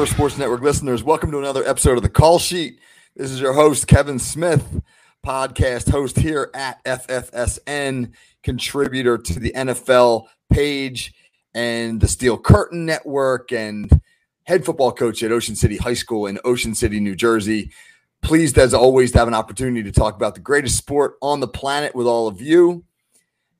First Sports Network listeners, welcome to another episode of The Call Sheet. This is your host, Kevin Smith, podcast host here at FFSN, contributor to the NFL page and the Steel Curtain Network, and head football coach at Ocean City High School in Ocean City, New Jersey. Pleased, as always, to have an opportunity to talk about the greatest sport on the planet with all of you.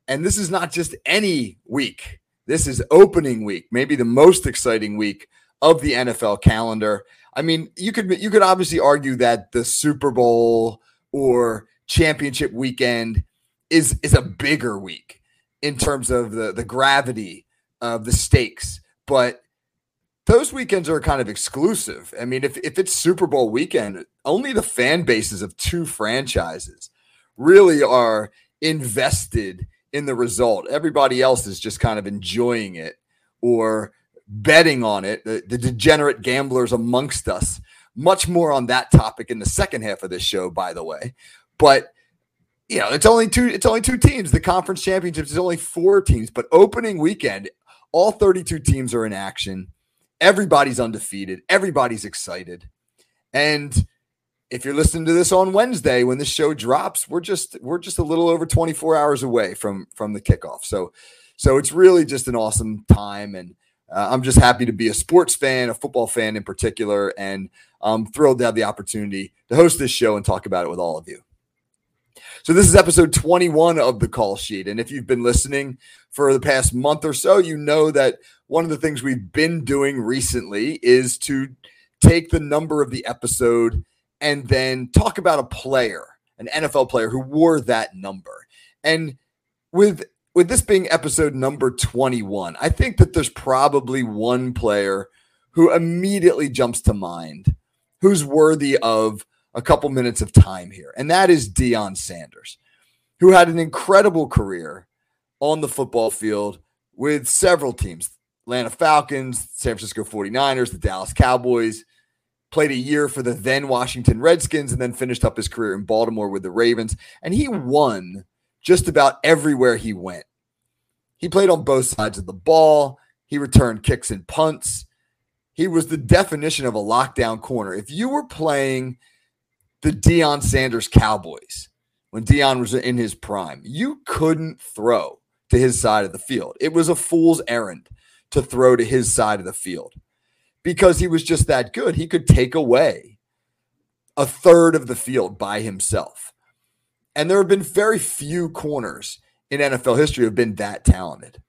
And this is not just any week. This is opening week, maybe the most exciting week of the NFL calendar. I mean, you could obviously argue that the Super Bowl or championship weekend is a bigger week in terms of the gravity of the stakes. But those weekends are kind of exclusive. I mean, if it's Super Bowl weekend, only the fan bases of two franchises really are invested in the result. Everybody else is just kind of enjoying it or betting on it, the degenerate gamblers amongst us. Much more on that topic in the second half of this show, by the way. But you know, it's only two teams. The conference championships is only four teams, but opening weekend, all 32 teams are in action. Everybody's undefeated. Everybody's excited. And if you're listening to this on Wednesday when this show drops, we're just a little over 24 hours away from the kickoff. So it's really just an awesome time, and I'm just happy to be a sports fan, a football fan in particular, and I'm thrilled to have the opportunity to host this show and talk about it with all of you. So this is episode 21 of The Call Sheet, and if you've been listening for the past month or so, you know that one of the things we've been doing recently is to take the number of the episode and then talk about a player, an NFL player who wore that number. And with this being episode number 21, I think that there's probably one player who immediately jumps to mind who's worthy of a couple minutes of time here, and that is Deion Sanders, who had an incredible career on the football field with several teams, Atlanta Falcons, San Francisco 49ers, the Dallas Cowboys, played a year for the then Washington Redskins, and then finished up his career in Baltimore with the Ravens, and he won just about everywhere he went. He played on both sides of the ball. He returned kicks and punts. He was the definition of a lockdown corner. If you were playing the Deion Sanders Cowboys when Deion was in his prime, you couldn't throw to his side of the field. It was a fool's errand to throw to his side of the field because he was just that good. He could take away a third of the field by himself. And there have been very few corners in NFL history who have been that talented.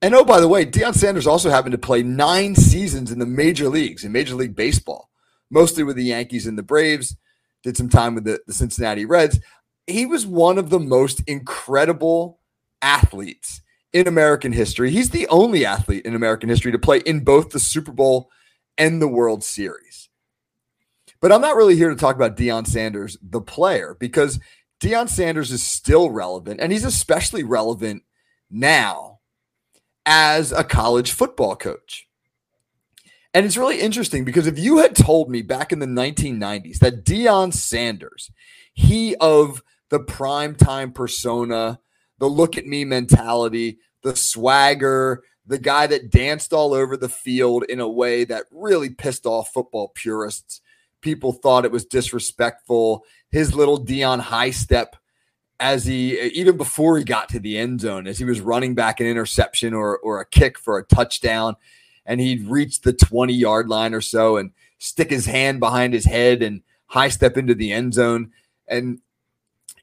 And oh, by the way, Deion Sanders also happened to play 9 seasons in the major leagues, in Major League Baseball, mostly with the Yankees and the Braves, did some time with the Cincinnati Reds. He was one of the most incredible athletes in American history. He's the only athlete in American history to play in both the Super Bowl and the World Series. But I'm not really here to talk about Deion Sanders, the player, because Deion Sanders is still relevant, and he's especially relevant now as a college football coach. And it's really interesting because if you had told me back in the 1990s that Deion Sanders, he of the primetime persona, the look at me mentality, the swagger, the guy that danced all over the field in a way that really pissed off football purists. People thought it was disrespectful. His little Deion high step, as he, even before he got to the end zone, as he was running back an interception or a kick for a touchdown, and he'd reach the 20-yard line or so and stick his hand behind his head and high step into the end zone. And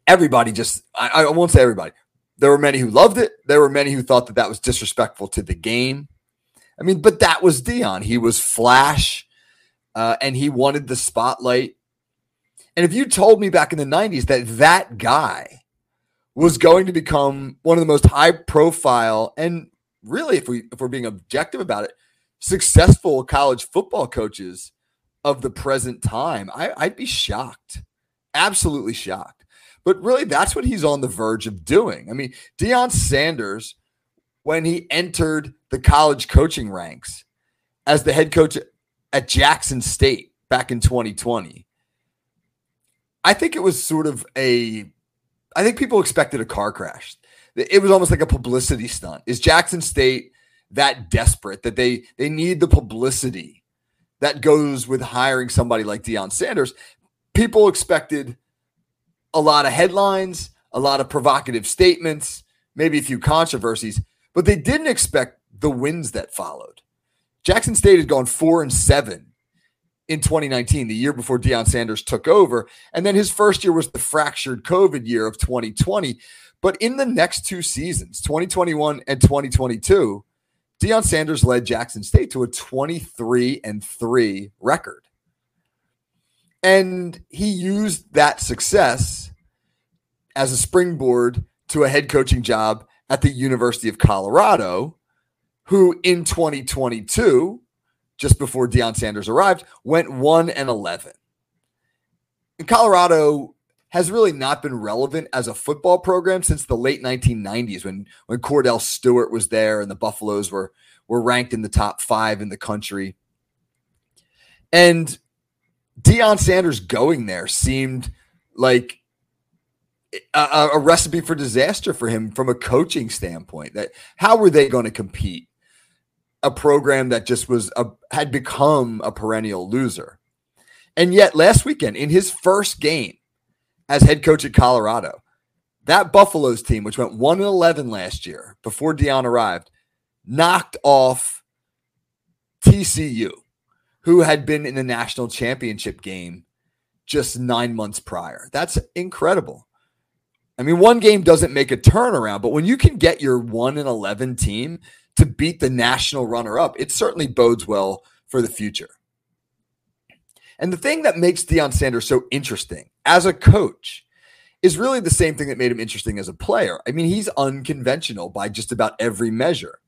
everybody just, I won't say everybody. There were many who loved it. There were many who thought that that was disrespectful to the game. I mean, but that was Deion. He was flash. And he wanted the spotlight. And if you told me back in the 90s that guy was going to become one of the most high-profile and really, if we're being objective about it, successful college football coaches of the present time, I'd be shocked, absolutely shocked. But really, that's what he's on the verge of doing. I mean, Deion Sanders, when he entered the college coaching ranks as the head coach at Jackson State back in 2020, I think it was sort of I think people expected a car crash. It was almost like a publicity stunt. Is Jackson State that desperate that they need the publicity that goes with hiring somebody like Deion Sanders. People expected a lot of headlines, a lot of provocative statements, maybe a few controversies, but they didn't expect the wins that followed. Jackson State had gone 4-7 in 2019, the year before Deion Sanders took over. And then his first year was the fractured COVID year of 2020. But in the next two seasons, 2021 and 2022, Deion Sanders led Jackson State to a 23-3 record. And he used that success as a springboard to a head coaching job at the University of Colorado, who in 2022, just before Deion Sanders arrived, went 1-11. And Colorado has really not been relevant as a football program since the late 1990s when Cordell Stewart was there and the Buffaloes were ranked in the top five in the country. And Deion Sanders going there seemed like a recipe for disaster for him from a coaching standpoint. That how were they going to compete? A program that just had become a perennial loser. And yet last weekend, in his first game as head coach at Colorado, that Buffaloes team, which went 1-11 last year before Deion arrived, knocked off TCU, who had been in the national championship game just 9 months prior. That's incredible. I mean, one game doesn't make a turnaround, but when you can get your 1-11 team to beat the national runner-up, it certainly bodes well for the future. And the thing that makes Deion Sanders so interesting as a coach is really the same thing that made him interesting as a player. I mean, he's unconventional by just about every measure.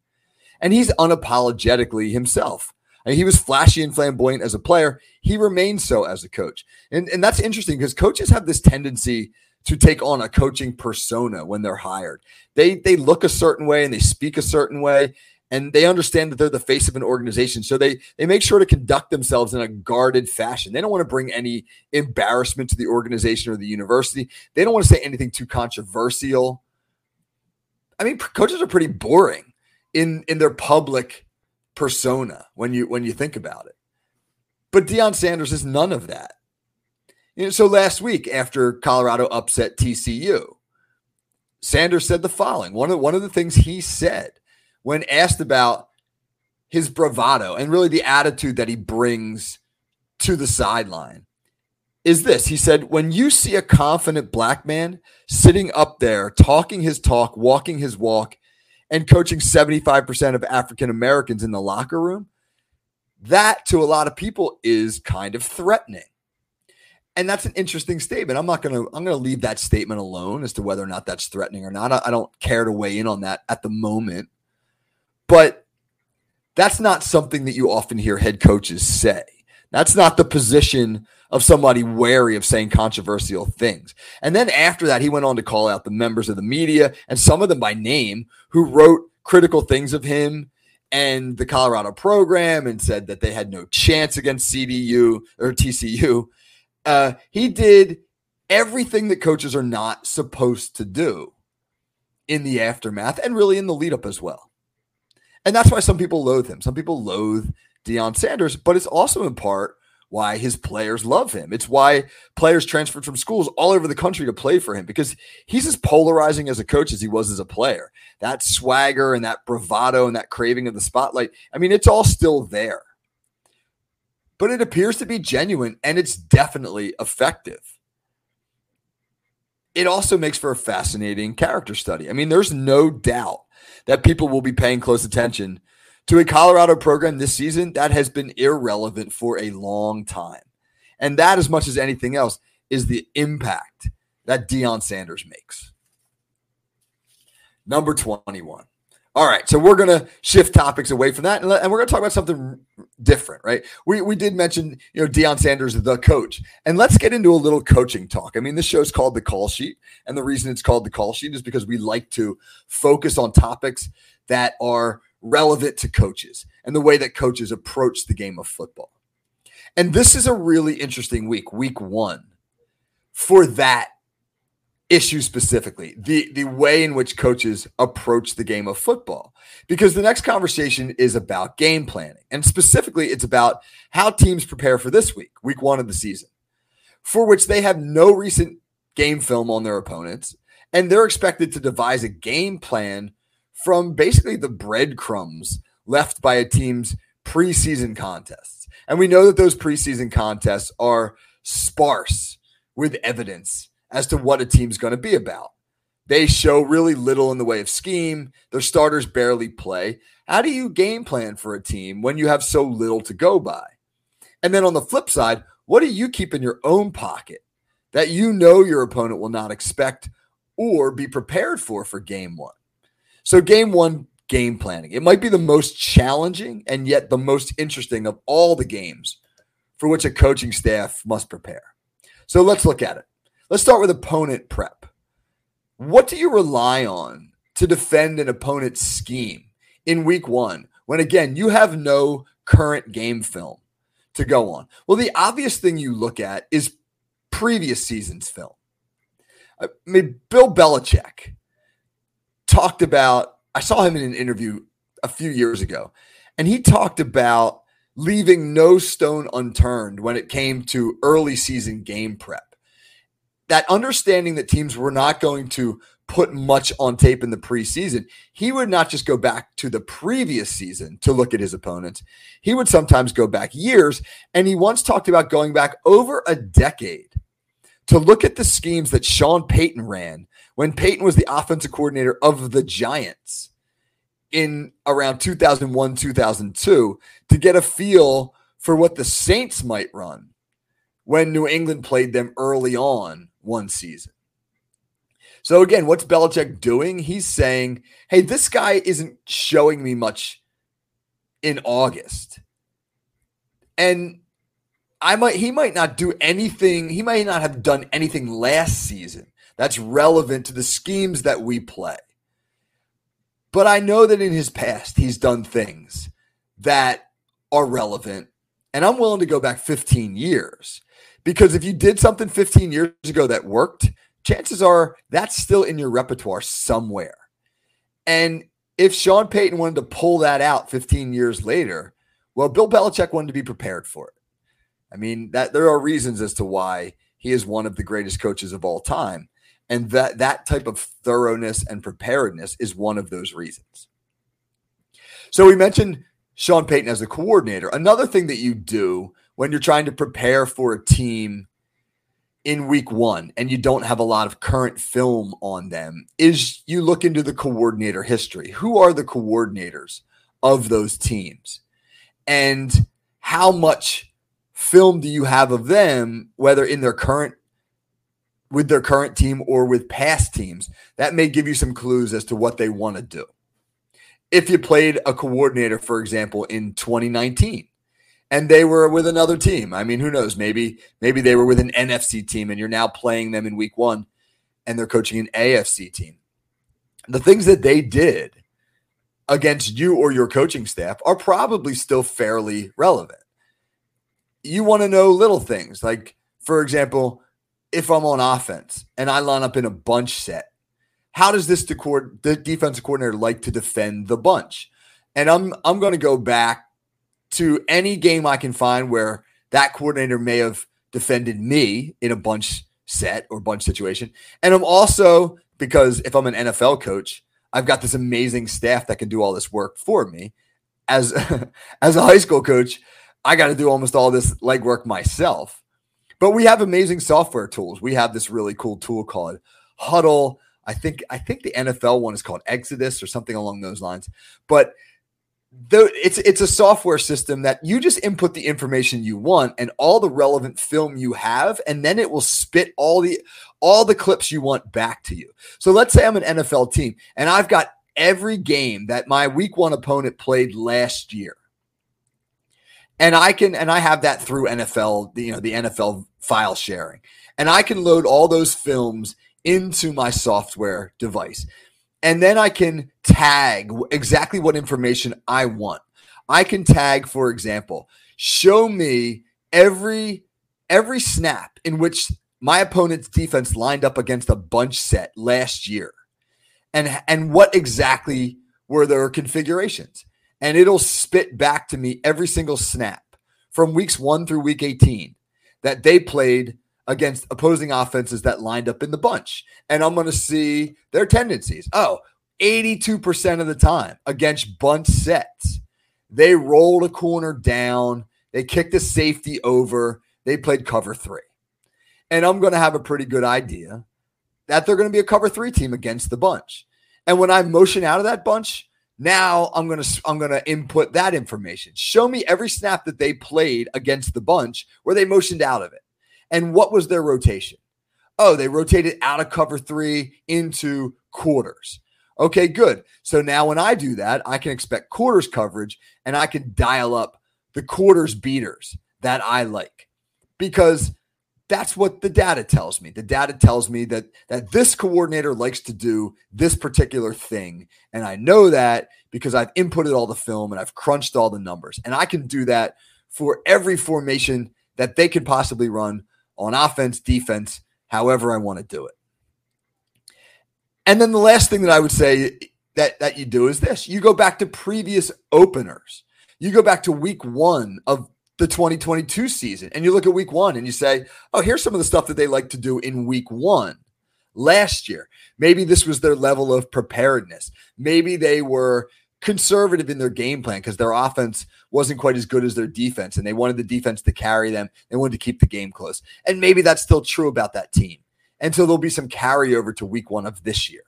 And he's unapologetically himself. I mean, he was flashy and flamboyant as a player. He remains so as a coach. And that's interesting because coaches have this tendency to take on a coaching persona when they're hired. They look a certain way and they speak a certain way, and they understand that they're the face of an organization. So they make sure to conduct themselves in a guarded fashion. They don't want to bring any embarrassment to the organization or the university. They don't want to say anything too controversial. I mean, coaches are pretty boring in their public persona when you think about it. But Deion Sanders is none of that. You know, so last week, after Colorado upset TCU, Sanders said the following. One of the things he said when asked about his bravado and really the attitude that he brings to the sideline is this. He said, when you see a confident black man sitting up there, talking his talk, walking his walk, and coaching 75% of African Americans in the locker room, that to a lot of people is kind of threatening. And that's an interesting statement. I'm going to leave that statement alone as to whether or not that's threatening or not. I don't care to weigh in on that at the moment. But that's not something that you often hear head coaches say. That's not the position of somebody wary of saying controversial things. And then after that, he went on to call out the members of the media and some of them by name who wrote critical things of him and the Colorado program and said that they had no chance against CDU or TCU. He did everything that coaches are not supposed to do in the aftermath and really in the lead up as well. And that's why some people loathe him. Some people loathe Deion Sanders, but it's also in part why his players love him. It's why players transferred from schools all over the country to play for him because he's as polarizing as a coach as he was as a player. That swagger and that bravado and that craving of the spotlight, I mean, it's all still there. But it appears to be genuine, and it's definitely effective. It also makes for a fascinating character study. I mean, there's no doubt that people will be paying close attention to a Colorado program this season that has been irrelevant for a long time. And that, as much as anything else, is the impact that Deion Sanders makes. Number 21. All right, so we're going to shift topics away from that, and we're going to talk about something different, right? We did mention, you know, Deion Sanders, the coach, and let's get into a little coaching talk. I mean, this show's called The Call Sheet, and the reason it's called The Call Sheet is because we like to focus on topics that are relevant to coaches and the way that coaches approach the game of football. And this is a really interesting week, week one, for that issue specifically, the way in which coaches approach the game of football, because the next conversation is about game planning. And specifically, it's about how teams prepare for this week, week one of the season, for which they have no recent game film on their opponents. And they're expected to devise a game plan from basically the breadcrumbs left by a team's preseason contests. And we know that those preseason contests are sparse with evidence as to what a team's going to be about. They show really little in the way of scheme. Their starters barely play. How do you game plan for a team when you have so little to go by? And then on the flip side, what do you keep in your own pocket that you know your opponent will not expect or be prepared for game one? So game one, game planning. It might be the most challenging and yet the most interesting of all the games for which a coaching staff must prepare. So let's look at it. Let's start with opponent prep. What do you rely on to defend an opponent's scheme in week one when, again, you have no current game film to go on? Well, the obvious thing you look at is previous season's film. I mean, Bill Belichick talked about, I saw him in an interview a few years ago, and he talked about leaving no stone unturned when it came to early season game prep. That understanding that teams were not going to put much on tape in the preseason, he would not just go back to the previous season to look at his opponents. He would sometimes go back years, and he once talked about going back over a decade to look at the schemes that Sean Payton ran when Payton was the offensive coordinator of the Giants in around 2001, 2002, to get a feel for what the Saints might run when New England played them early on one season. So again, what's Belichick doing? He's saying, hey, this guy isn't showing me much in August. And he might not do anything. He might not have done anything last season that's relevant to the schemes that we play. But I know that in his past, he's done things that are relevant. And I'm willing to go back 15 years, because if you did something 15 years ago that worked, chances are that's still in your repertoire somewhere. And if Sean Payton wanted to pull that out 15 years later, well, Bill Belichick wanted to be prepared for it. I mean, that there are reasons as to why he is one of the greatest coaches of all time. And that type of thoroughness and preparedness is one of those reasons. So we mentioned Sean Payton as a coordinator. Another thing that you do when you're trying to prepare for a team in week one and you don't have a lot of current film on them is you look into the coordinator history. Who are the coordinators of those teams? And how much film do you have of them, whether in their current with their current team or with past teams? That may give you some clues as to what they want to do. If you played a coordinator, for example, in 2019, and they were with another team, I mean, who knows? Maybe they were with an NFC team and you're now playing them in week one and they're coaching an AFC team. The things that they did against you or your coaching staff are probably still fairly relevant. You want to know little things. Like, for example, if I'm on offense and I line up in a bunch set, how does this defensive coordinator like to defend the bunch? And I'm going to go back to any game I can find where that coordinator may have defended me in a bunch set or bunch situation. And I'm also, because if I'm an NFL coach, I've got this amazing staff that can do all this work for me. As a high school coach, I got to do almost all this legwork myself. But we have amazing software tools. We have this really cool tool called Huddle. I think the NFL one is called Exodus or something along those lines. But it's a software system that you just input the information you want and all the relevant film you have, and then it will spit all the clips you want back to you. So let's say I'm an NFL team and I've got every game that my week one opponent played last year. And I have that through NFL, the NFL file sharing. And I can load all those films into my software device. And then I can tag exactly what information I want. I can tag, for example, show me every snap in which my opponent's defense lined up against a bunch set last year and what exactly were their configurations. And it'll spit back to me every single snap from weeks 1 through week 18 that they played against opposing offenses that lined up in the bunch. And I'm going to see their tendencies. Oh, 82% of the time against bunch sets, they rolled a corner down, they kicked a safety over, they played cover 3. And I'm going to have a pretty good idea that they're going to be a cover 3 team against the bunch. And when I motion out of that bunch, now I'm going to input that information. Show me every snap that they played against the bunch where they motioned out of it. And what was their rotation? Oh, they rotated out of cover 3 into quarters. Okay, good. So now when I do that, I can expect quarters coverage and I can dial up the quarters beaters that I like, because that's what the data tells me. The data tells me that this coordinator likes to do this particular thing. And I know that because I've inputted all the film and I've crunched all the numbers, and I can do that for every formation that they could possibly run on offense, defense, however I want to do it. And then the last thing that I would say that you do is this. You go back to previous openers. You go back to week 1 of the 2022 season, and you look at week 1 and you say, oh, here's some of the stuff that they like to do in week 1 last year. Maybe this was their level of preparedness. Maybe they were conservative in their game plan because their offense wasn't quite as good as their defense, and they wanted the defense to carry them. They wanted to keep the game close. And maybe that's still true about that team. And so there'll be some carryover to week 1 of this year.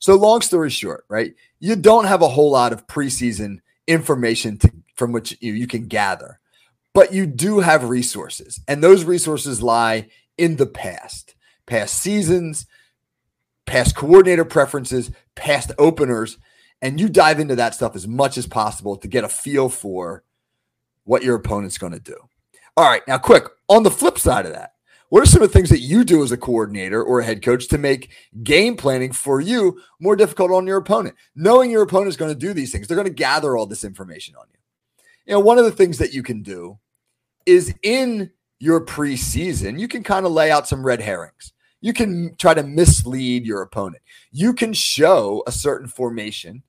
So long story short, right? You don't have a whole lot of preseason information from which you can gather, but you do have resources, and those resources lie in the past seasons, past coordinator preferences, past openers. And you dive into that stuff as much as possible to get a feel for what your opponent's going to do. All right. Now, quick, on the flip side of that, what are some of the things that you do as a coordinator or a head coach to make game planning for you more difficult on your opponent? Knowing your opponent is going to do these things, they're going to gather all this information on you. You know, one of the things that you can do is in your preseason, you can kind of lay out some red herrings. You can try to mislead your opponent. You can show a certain formation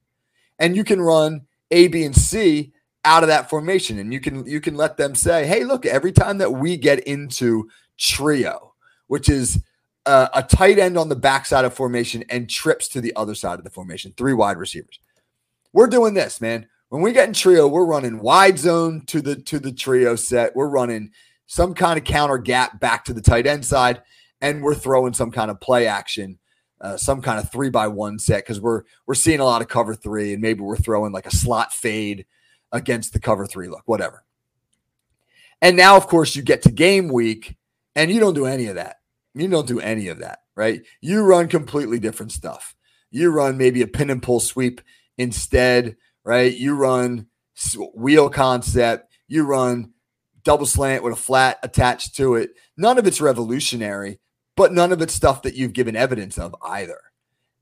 and you can run A, B, and C out of that formation. And you can let them say, hey, look, every time that we get into trio, which is a tight end on the backside of formation and trips to the other side of the formation, 3 wide receivers. We're doing this, man. When we get in trio, we're running wide zone to the trio set. We're running some kind of counter gap back to the tight end side, and we're throwing some kind of play action, some kind of 3-by-1 set, because we're seeing a lot of cover 3, and maybe we're throwing like a slot fade against the cover 3 look, whatever. And now, of course, you get to game week, and you don't do any of that. You don't do any of that, right? You run completely different stuff. You run maybe a pin and pull sweep instead, right? You run wheel concept. You run double slant with a flat attached to it. None of it's revolutionary, but none of it's stuff that you've given evidence of either.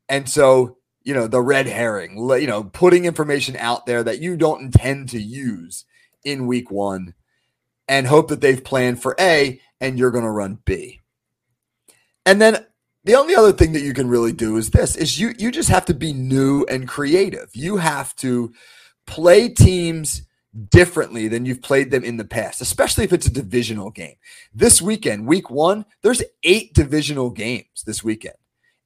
And so, you know, the red herring, you know, putting information out there that you don't intend to use in week 1 and hope that they've planned for A and you're going to run B. And then the only other thing that you can really do is this, is you just have to be new and creative. You have to play teams differently than you've played them in the past, especially if it's a divisional game. This weekend, week 1, there's 8 divisional games this weekend.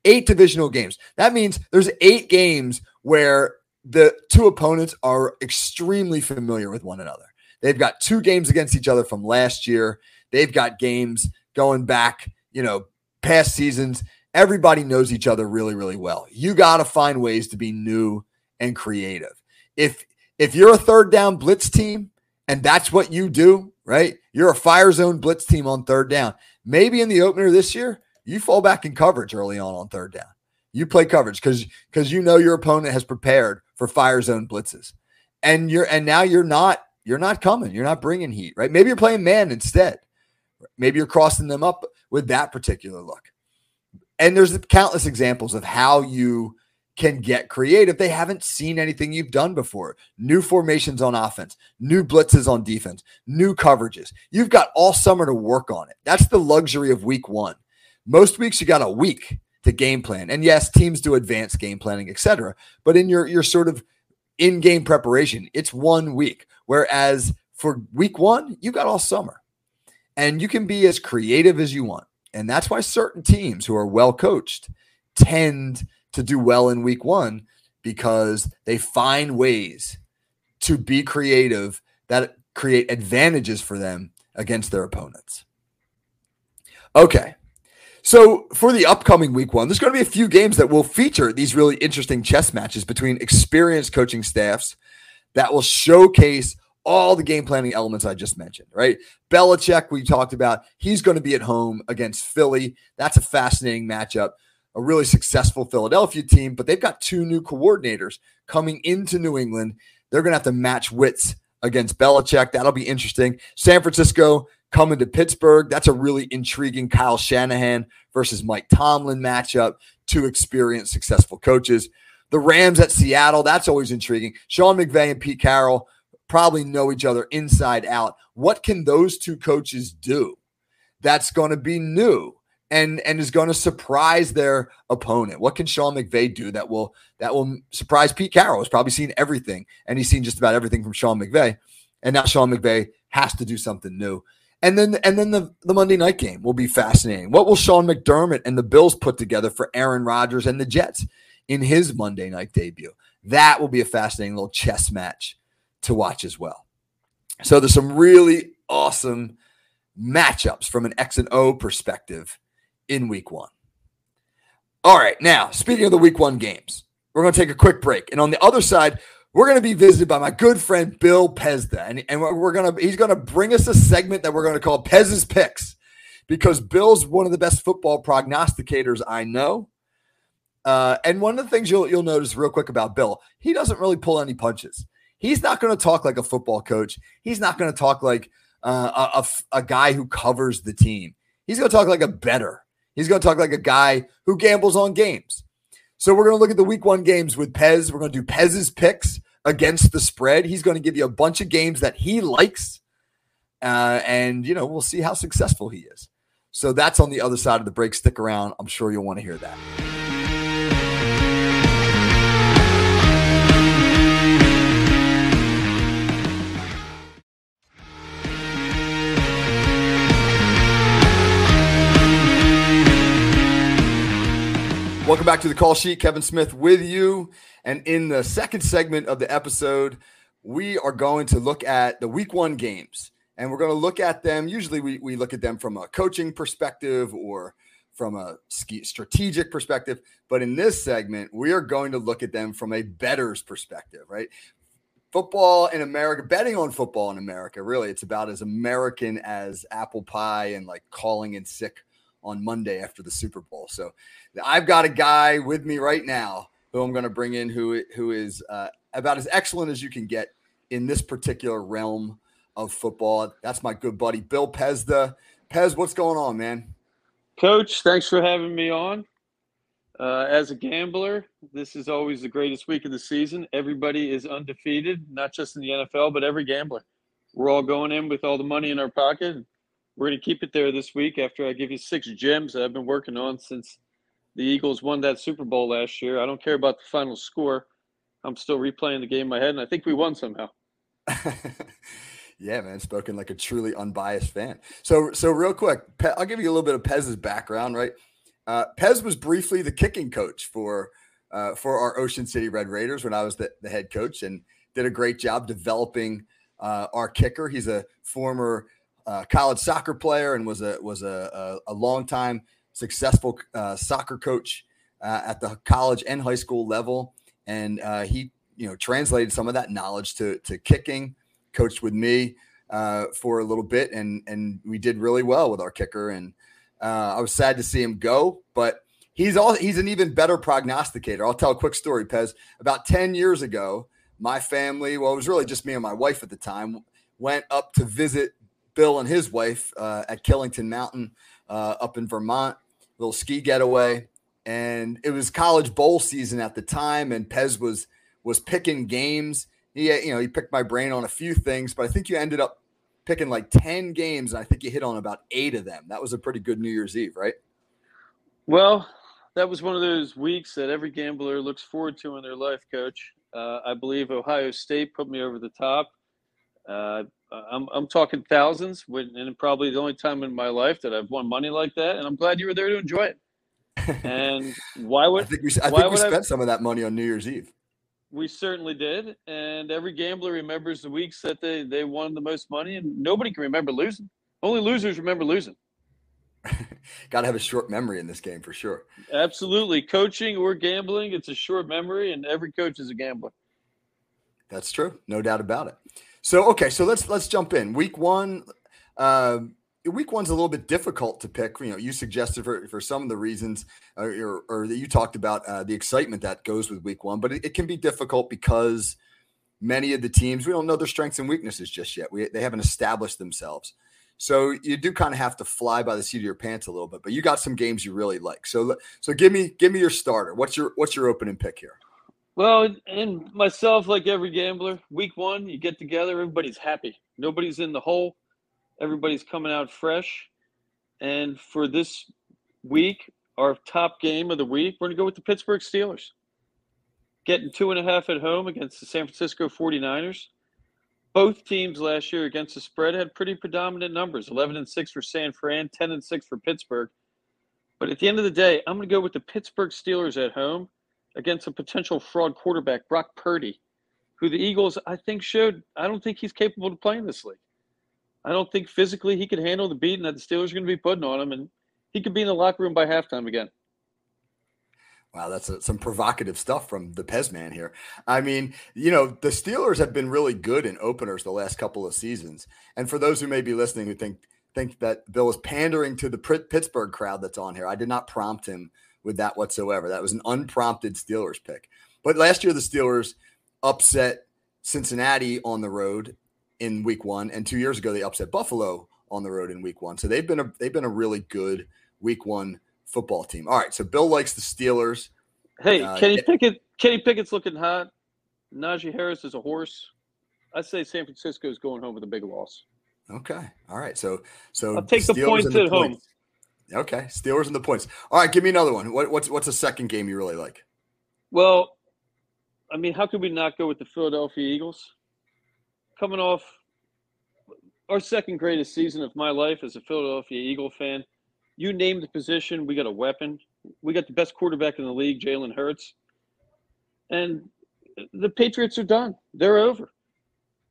8 divisional games. That means there's 8 games where the two opponents are extremely familiar with one another. They've got 2 games against each other from last year. They've got games going back, you know, past seasons. Everybody knows each other really, really well. You got to find ways to be new and creative. If you're a third down blitz team and that's what you do, right? You're a fire zone blitz team on third down. Maybe in the opener this year, you fall back in coverage early on third down. You play coverage because you know your opponent has prepared for fire zone blitzes. And now you're not coming. You're not bringing heat, right? Maybe you're playing man instead. Maybe you're crossing them up with that particular look. And there's countless examples of how you can get creative. They haven't seen anything you've done before. New formations on offense, new blitzes on defense, new coverages. You've got all summer to work on it. That's the luxury of week 1. Most weeks you got a week to game plan. And yes, teams do advanced game planning, etc. But in your sort of in-game preparation, it's 1 week. Whereas for week one, you got all summer. And you can be as creative as you want. And that's why certain teams who are well coached tend to do well in week one, because they find ways to be creative that create advantages for them against their opponents. Okay. So for the upcoming week one, there's going to be a few games that will feature these really interesting chess matches between experienced coaching staffs that will showcase all the game planning elements I just mentioned, right? Belichick, we talked about, he's going to be at home against Philly. That's a fascinating matchup, a really successful Philadelphia team, but they've got two new coordinators coming into New England. They're going to have to match wits against Belichick. That'll be interesting. San Francisco coming to Pittsburgh. That's a really intriguing Kyle Shanahan versus Mike Tomlin matchup, two experienced, successful coaches. The Rams at Seattle, that's always intriguing. Sean McVay and Pete Carroll probably know each other inside out. What can those two coaches do that's going to be new and is going to surprise their opponent? What can Sean McVay do that will surprise Pete Carroll? He's probably seen everything, and he's seen just about everything from Sean McVay, and now Sean McVay has to do something new. And then the Monday night game will be fascinating. What will Sean McDermott and the Bills put together for Aaron Rodgers and the Jets in his Monday night debut? That will be a fascinating little chess match to watch as well. So there's some really awesome matchups from an X and O perspective in week one. All right, now, speaking of the week one games, we're going to take a quick break. And on the other side, we're going to be visited by my good friend, Bill Pezda. And he's going to bring us a segment that we're going to call Pez's Picks, because Bill's one of the best football prognosticators I know. And one of the things you'll notice real quick about Bill, he doesn't really pull any punches. He's not going to talk like a football coach. He's not going to talk like a guy who covers the team. He's going to talk like a bettor. He's going to talk like a guy who gambles on games. So we're going to look at the week one games with Pez. We're going to do Pez's Picks against the spread. He's going to give you a bunch of games that he likes, and we'll see how successful he is. So that's on the other side of the break. Stick around. I'm sure you'll want to hear that. Welcome back to The Call Sheet. Kevin Smith with you. And in the second segment of the episode, we are going to look at the week one games. And we're going to look at them. Usually we look at them from a coaching perspective or from a strategic perspective. But in this segment, we are going to look at them from a bettor's perspective, right? Football in America, betting on football in America, really, it's about as American as apple pie and like calling in sick on Monday after the Super Bowl. So I've got a guy with me right now who I'm going to bring in who is about as excellent as you can get in this particular realm of football. That's my good buddy, Bill Pezda. Pez, what's going on, man? Coach, thanks for having me on. As a gambler, this is always the greatest week of the season. Everybody is undefeated, not just in the NFL, but every gambler. We're all going in with all the money in our pocket. We're going to keep it there this week after I give you 6 gems that I've been working on since the Eagles won that Super Bowl last year. I don't care about the final score. I'm still replaying the game in my head, and I think we won somehow. Yeah, man, spoken like a truly unbiased fan. So real quick, I'll give you a little bit of Pez's background, right? Pez was briefly the kicking coach for our Ocean City Red Raiders when I was the head coach, and did a great job developing our kicker. He's a former college soccer player and was a longtime successful soccer coach at the college and high school level, and he translated some of that knowledge to kicking. Coached with me for a little bit, and we did really well with our kicker, and I was sad to see him go, but he's an even better prognosticator. I'll tell a quick story, Pez. About 10 years ago, my family, well, it was really just me and my wife at the time, went up to visit Bill and his wife at Killington Mountain up in Vermont, a little ski getaway. And it was college bowl season at the time, and Pez was picking games. He picked my brain on a few things, but I think you ended up picking like 10 games, and I think you hit on about 8 of them. That was a pretty good New Year's Eve, right? Well, that was one of those weeks that every gambler looks forward to in their life, Coach. I believe Ohio State put me over the top. I'm talking thousands, and probably the only time in my life that I've won money like that. And I'm glad you were there to enjoy it. And why would I think we spent some of that money on New Year's Eve? We certainly did. And every gambler remembers the weeks that they won the most money, and nobody can remember losing. Only losers remember losing. Got to have a short memory in this game for sure. Absolutely. Coaching or gambling, it's a short memory, and every coach is a gambler. That's true. No doubt about it. So, okay, so let's jump in. Week one's a little bit difficult to pick. You know, you suggested for some of the reasons or that you talked about the excitement that goes with week one, but it can be difficult because many of the teams, we don't know their strengths and weaknesses just yet. They haven't established themselves. So you do kind of have to fly by the seat of your pants a little bit, but you got some games you really like. So give me your starter. What's your opening pick here? Well, and myself, like every gambler, week one, you get together, everybody's happy. Nobody's in the hole. Everybody's coming out fresh. And for this week, our top game of the week, we're going to go with the Pittsburgh Steelers. Getting 2.5 at home against the San Francisco 49ers. Both teams last year against the spread had pretty predominant numbers, 11-6 for San Fran, 10-6 for Pittsburgh. But at the end of the day, I'm going to go with the Pittsburgh Steelers at home against a potential fraud quarterback, Brock Purdy, who the Eagles, I don't think he's capable of playing this league. I don't think physically he could handle the beating that the Steelers are going to be putting on him, and he could be in the locker room by halftime again. Wow, that's some provocative stuff from the Pez man here. I mean, you know, the Steelers have been really good in openers the last couple of seasons. And for those who may be listening who think that Bill is pandering to the Pittsburgh crowd that's on here, I did not prompt him with that whatsoever. That was an unprompted Steelers pick. But last year, the Steelers upset Cincinnati on the road in week one, and 2 years ago, they upset Buffalo on the road in week one. So they've been a really good week one football team. All right, so Bill likes the Steelers. Hey, Kenny Pickett's looking hot. Najee Harris is a horse. I say San Francisco is going home with a big loss. Okay, all right. So I'll take the points at home. Okay, Steelers and the points. All right, give me another one. What's a second game you really like? Well, I mean, how could we not go with the Philadelphia Eagles? Coming off our second greatest season of my life as a Philadelphia Eagle fan, you name the position, we got a weapon. We got the best quarterback in the league, Jalen Hurts. And the Patriots are done. They're over.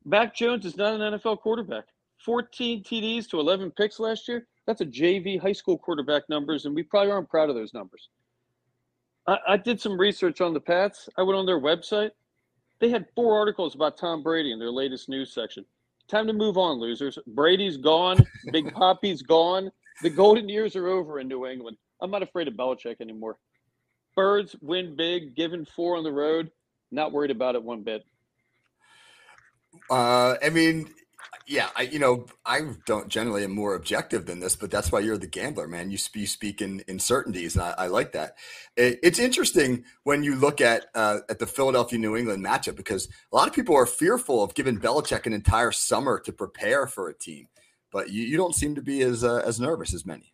Mac Jones is not an NFL quarterback. 14 TDs to 11 picks last year. That's a JV high school quarterback numbers, and we probably aren't proud of those numbers. I did some research on the Pats. I went on their website. They had 4 articles about Tom Brady in their latest news section. Time to move on, losers. Brady's gone. Big Poppy's gone. The golden years are over in New England. I'm not afraid of Belichick anymore. Birds win big, given 4 on the road. Not worried about it one bit. I mean – yeah, I don't generally am more objective than this, but that's why you're the gambler, man. You speak in certainties, and I like that. It's interesting when you look at the Philadelphia New England matchup, because a lot of people are fearful of giving Belichick an entire summer to prepare for a team, but you don't seem to be as nervous as many.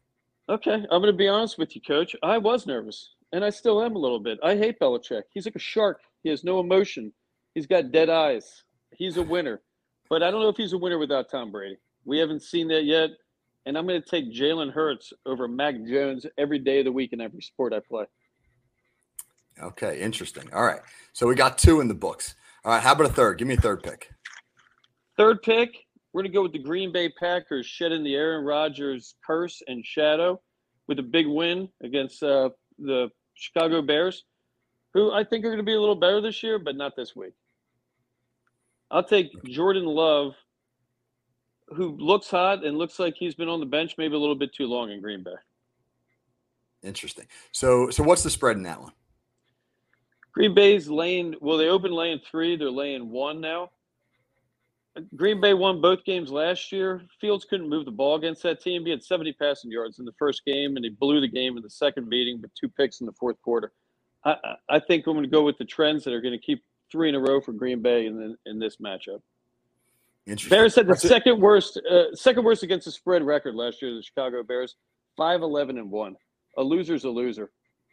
Okay, I'm going to be honest with you, Coach. I was nervous, and I still am a little bit. I hate Belichick. He's like a shark. He has no emotion. He's got dead eyes. He's a winner. But I don't know if he's a winner without Tom Brady. We haven't seen that yet. And I'm going to take Jalen Hurts over Mac Jones every day of the week in every sport I play. Okay, interesting. All right. So we got 2 in the books. All right, how about a third? Give me a third pick. Third pick, we're going to go with the Green Bay Packers shedding the Aaron Rodgers curse and shadow with a big win against the Chicago Bears, who I think are going to be a little better this year, but not this week. I'll take Jordan Love, who looks hot and looks like he's been on the bench maybe a little bit too long in Green Bay. Interesting. So what's the spread in that one? Green Bay's they opened laying 3. They're laying 1 now. Green Bay won both games last year. Fields couldn't move the ball against that team. He had 70 passing yards in the first game, and he blew the game in the second meeting with 2 picks in the fourth quarter. I think I'm going to go with the trends that are going to keep 3 in a row for Green Bay in this matchup. Interesting. Bears had the second worst against the spread record last year. The Chicago Bears, 5-11-1. a loser's a loser.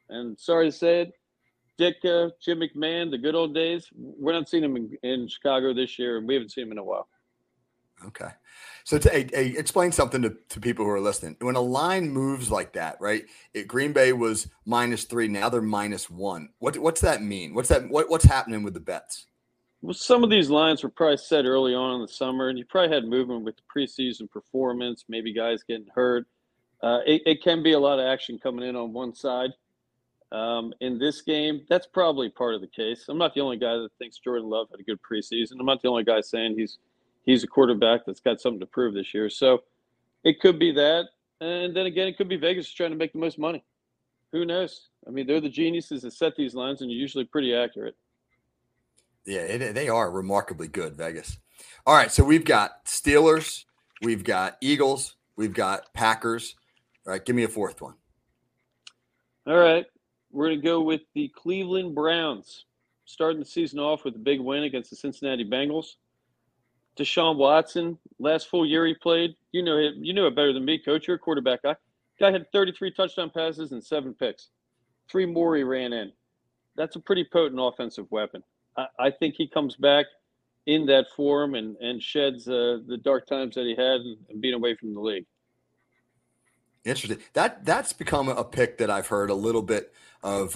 And sorry to say it, Ditka, Jim McMahon, the good old days, we're not seeing him in Chicago this year, and we haven't seen him in a while. Okay. So explain something to people who are listening. When a line moves like that, right? Green Bay was -3. Now they're -1. What's that mean? What's happening with the bets? Well, some of these lines were probably set early on in the summer, and you probably had movement with the preseason performance, maybe guys getting hurt. It can be a lot of action coming in on one side. In this game, that's probably part of the case. I'm not the only guy that thinks Jordan Love had a good preseason. I'm not the only guy saying he's a quarterback that's got something to prove this year. So it could be that. And then again, it could be Vegas trying to make the most money. Who knows? I mean, they're the geniuses that set these lines, and you're usually pretty accurate. Yeah, they are remarkably good, Vegas. All right, so we've got Steelers, we've got Eagles, we've got Packers. All right, give me a fourth one. All right, we're going to go with the Cleveland Browns, starting the season off with a big win against the Cincinnati Bengals. Deshaun Watson, last full year he played, you know it better than me, Coach. You're a quarterback guy. Guy had 33 touchdown passes and 7 picks. 3 more he ran in. That's a pretty potent offensive weapon. I think he comes back in that form and sheds the dark times that he had and being away from the league. Interesting. That's become a pick that I've heard a little bit of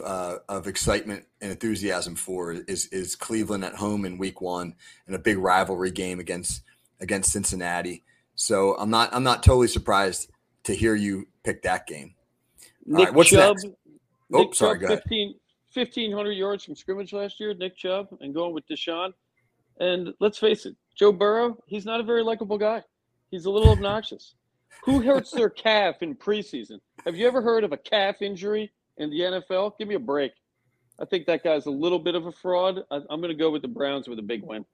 excitement and enthusiasm for is Cleveland at home in week 1 and a big rivalry game against Cincinnati. So I'm not totally surprised to hear you pick that game. All right, what's Chubb, next? Oh, sorry, Chubb, go ahead. 1,500 yards from scrimmage last year, Nick Chubb, and going with Deshaun. And let's face it, Joe Burrow, he's not a very likable guy. He's a little obnoxious. Who hurts their calf in preseason? Have you ever heard of a calf injury in the NFL? Give me a break. I think that guy's a little bit of a fraud. I'm going to go with the Browns with a big win.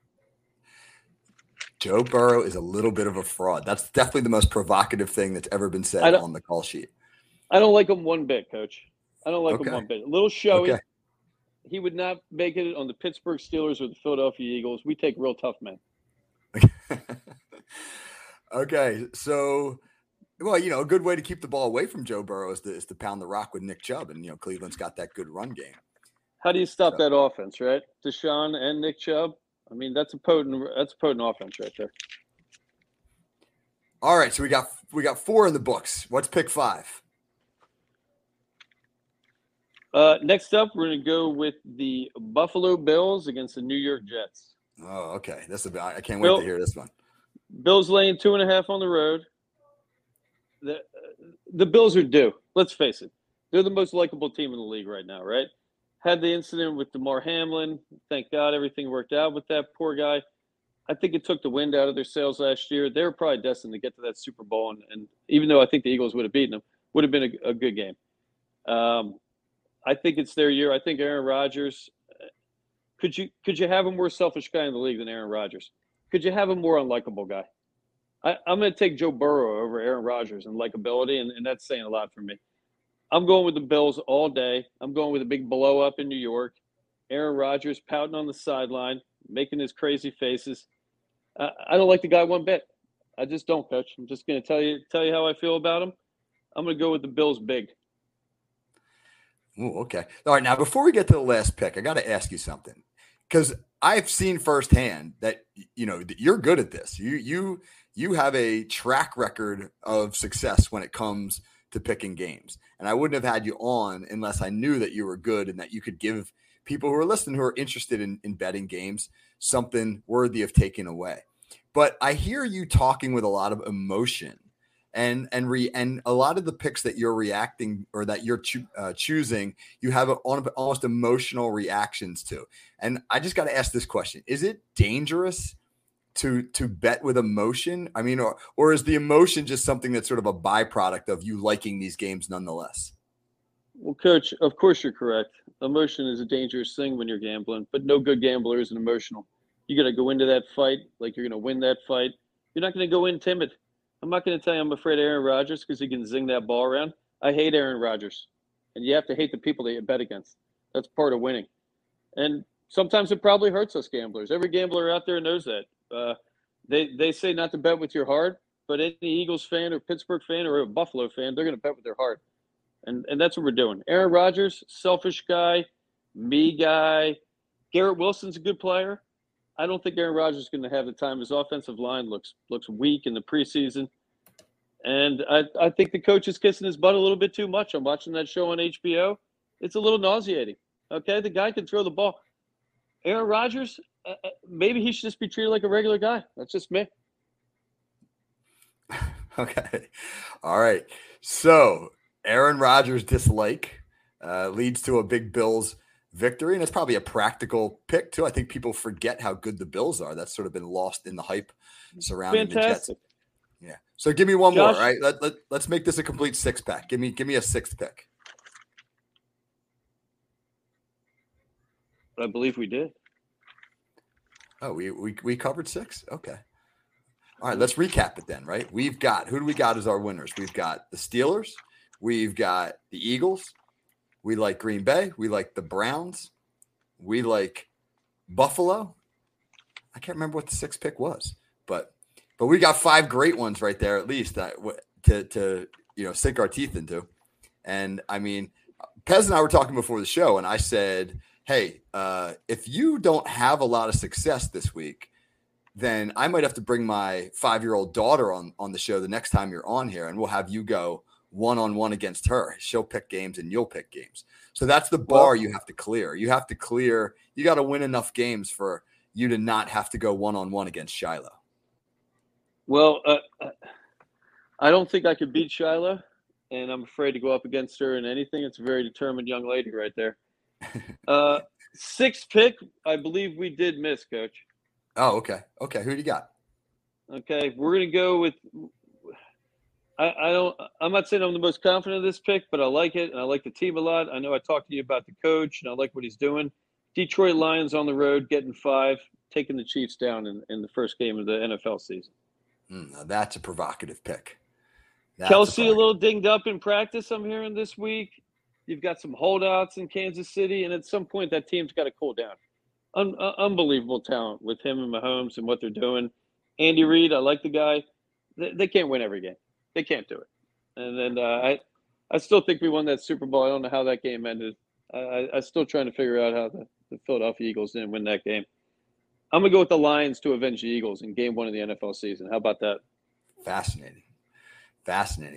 Joe Burrow is a little bit of a fraud. That's definitely the most provocative thing that's ever been said on the call sheet. I don't like him one bit, Coach. I don't like him one bit. A little showy. Okay. He would not make it on the Pittsburgh Steelers or the Philadelphia Eagles. We take real tough men. Okay. So, well, a good way to keep the ball away from Joe Burrow is to pound the rock with Nick Chubb. And, Cleveland's got that good run game. How do you stop that offense, right? Deshaun and Nick Chubb. I mean, that's a potent offense right there. All right. So we got 4 in the books. What's pick 5? Next up, we're going to go with the Buffalo Bills against the New York Jets. Oh, okay. I can't wait to hear this one. Bills laying 2.5 on the road. The Bills are due. Let's face it. They're the most likable team in the league right now, right? Had the incident with DeMar Hamlin. Thank God everything worked out with that poor guy. I think it took the wind out of their sails last year. They were probably destined to get to that Super Bowl. And even though I think the Eagles would have beaten them, would have been a good game. I think it's their year. I think Aaron Rodgers. Could you have a more selfish guy in the league than Aaron Rodgers? Could you have a more unlikable guy? I'm going to take Joe Burrow over Aaron Rodgers in likability, and that's saying a lot for me. I'm going with the Bills all day. I'm going with a big blow up in New York. Aaron Rodgers pouting on the sideline, making his crazy faces. I don't like the guy one bit. I just don't, Coach. I'm just going to tell you how I feel about him. I'm going to go with the Bills big. Ooh, okay. All right. Now, before we get to the last pick, I got to ask you something, because I've seen firsthand that that you're good at this. You have a track record of success when it comes to picking games, and I wouldn't have had you on unless I knew that you were good and that you could give people who are listening, who are interested in betting games, something worthy of taking away. But I hear you talking with a lot of emotion. And a lot of the picks that you're reacting or that you're choosing, you have almost emotional reactions to. And I just got to ask this question: is it dangerous to bet with emotion? I mean, or is the emotion just something that's sort of a byproduct of you liking these games nonetheless? Well, Coach, of course you're correct. Emotion is a dangerous thing when you're gambling, but no good gambler isn't emotional. You got to go into that fight like you're going to win that fight. You're not going to go in timid. I'm not going to tell you I'm afraid of Aaron Rodgers because he can zing that ball around. I hate Aaron Rodgers. And you have to hate the people that you bet against. That's part of winning. And sometimes it probably hurts us gamblers. Every gambler out there knows that. They say not to bet with your heart, but any Eagles fan or Pittsburgh fan or a Buffalo fan, they're going to bet with their heart. And that's what we're doing. Aaron Rodgers, selfish guy, me guy. Garrett Wilson's a good player. I don't think Aaron Rodgers is going to have the time. His offensive line looks weak in the preseason. And I think the coach is kissing his butt a little bit too much. I'm watching that show on HBO. It's a little nauseating. Okay, the guy can throw the ball. Aaron Rodgers, maybe he should just be treated like a regular guy. That's just me. Okay. All right. So Aaron Rodgers' dislike leads to a big Bills victory, and it's probably a practical pick, too. I think people forget how good the Bills are. That's sort of been lost in the hype surrounding Fantastic. The Jets. Yeah. So give me one more, right? Let's make this a complete six-pack. Give me a sixth pick. I believe we did. Oh, we covered six? Okay. All right, let's recap it then, right? We've got – who do we got as our winners? We've got the Steelers. We've got the Eagles. We like Green Bay. We like the Browns. We like Buffalo. I can't remember what the sixth pick was, but we got five great ones right there at least to sink our teeth into. And, I mean, Pez and I were talking before the show, and I said, hey, if you don't have a lot of success this week, then I might have to bring my 5-year-old daughter on the show the next time you're on here, and we'll have you go one-on-one against her. She'll pick games and you'll pick games. So that's the bar you have to clear. You got to win enough games for you to not have to go one-on-one against Shiloh. Well, I don't think I could beat Shiloh, and I'm afraid to go up against her in anything. It's a very determined young lady right there. Sixth pick, I believe we did miss, Coach. Oh, okay. Okay, who do you got? Okay, we're going to go with I'm not saying I'm the most confident of this pick, but I like it, and I like the team a lot. I know I talked to you about the coach, and I like what he's doing. Detroit Lions on the road, getting 5, taking the Chiefs down in the first game of the NFL season. Now that's a provocative pick. Kelsey a little dinged up in practice, I'm hearing this week. You've got some holdouts in Kansas City, and at some point that team's got to cool down. Unbelievable talent with him and Mahomes and what they're doing. Andy Reid, I like the guy. They can't win every game. They can't do it. And then I still think we won that Super Bowl. I don't know how that game ended. I'm still trying to figure out how the Philadelphia Eagles didn't win that game. I'm going to go with the Lions to avenge the Eagles in game 1 of the NFL season. How about that? Fascinating.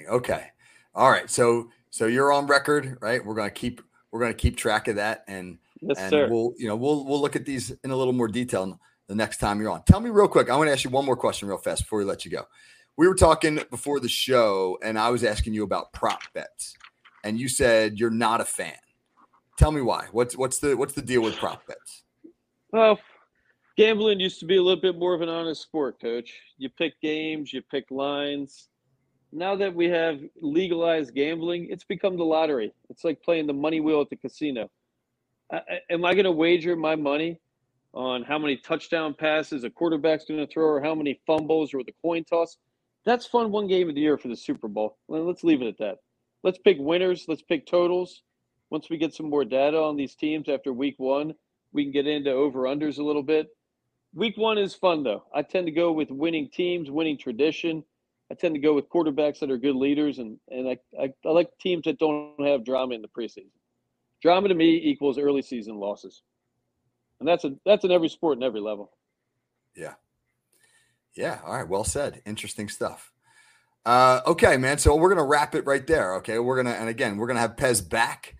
Okay. All right. So you're on record, right? We're going to keep track of that. And, yes, and sir. We'll look at these in a little more detail the next time you're on. Tell me real quick. I want to ask you one more question real fast before we let you go. We were talking before the show, and I was asking you about prop bets, and you said you're not a fan. Tell me why. What's the deal with prop bets? Well, gambling used to be a little bit more of an honest sport, Coach. You pick games, you pick lines. Now that we have legalized gambling, it's become the lottery. It's like playing the money wheel at the casino. Am I going to wager my money on how many touchdown passes a quarterback's going to throw, or how many fumbles, or the coin toss? That's fun one game of the year for the Super Bowl. Well, let's leave it at that. Let's pick winners. Let's pick totals. Once we get some more data on these teams after week 1, we can get into over-unders a little bit. Week 1 is fun, though. I tend to go with winning teams, winning tradition. I tend to go with quarterbacks that are good leaders, and I like teams that don't have drama in the preseason. Drama to me equals early season losses. And that's in every sport and every level. Yeah. Yeah. All right. Well said. Interesting stuff. Okay, man. So we're going to wrap it right there. Okay. We're going to have Pez back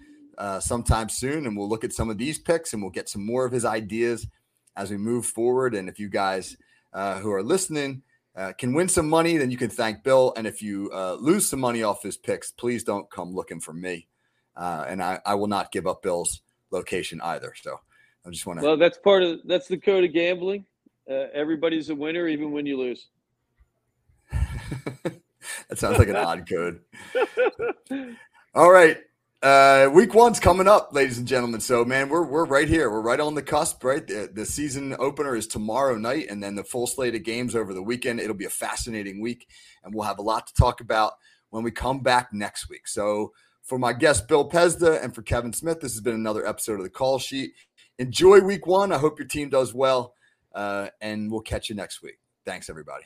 sometime soon, and we'll look at some of these picks, and we'll get some more of his ideas as we move forward. And if you guys who are listening can win some money, then you can thank Bill. And if you lose some money off his picks, please don't come looking for me. And I will not give up Bill's location either. So I just want to. Well, that's the code of gambling. Everybody's a winner, even when you lose. That sounds like an odd code. All right. Week 1's coming up, ladies and gentlemen. So, man, we're right here. We're right on the cusp, right? The season opener is tomorrow night, and then the full slate of games over the weekend. It'll be a fascinating week, and we'll have a lot to talk about when we come back next week. So for my guest, Bill Pezda, and for Kevin Smith, this has been another episode of The Call Sheet. Enjoy week 1. I hope your team does well. And we'll catch you next week. Thanks, everybody.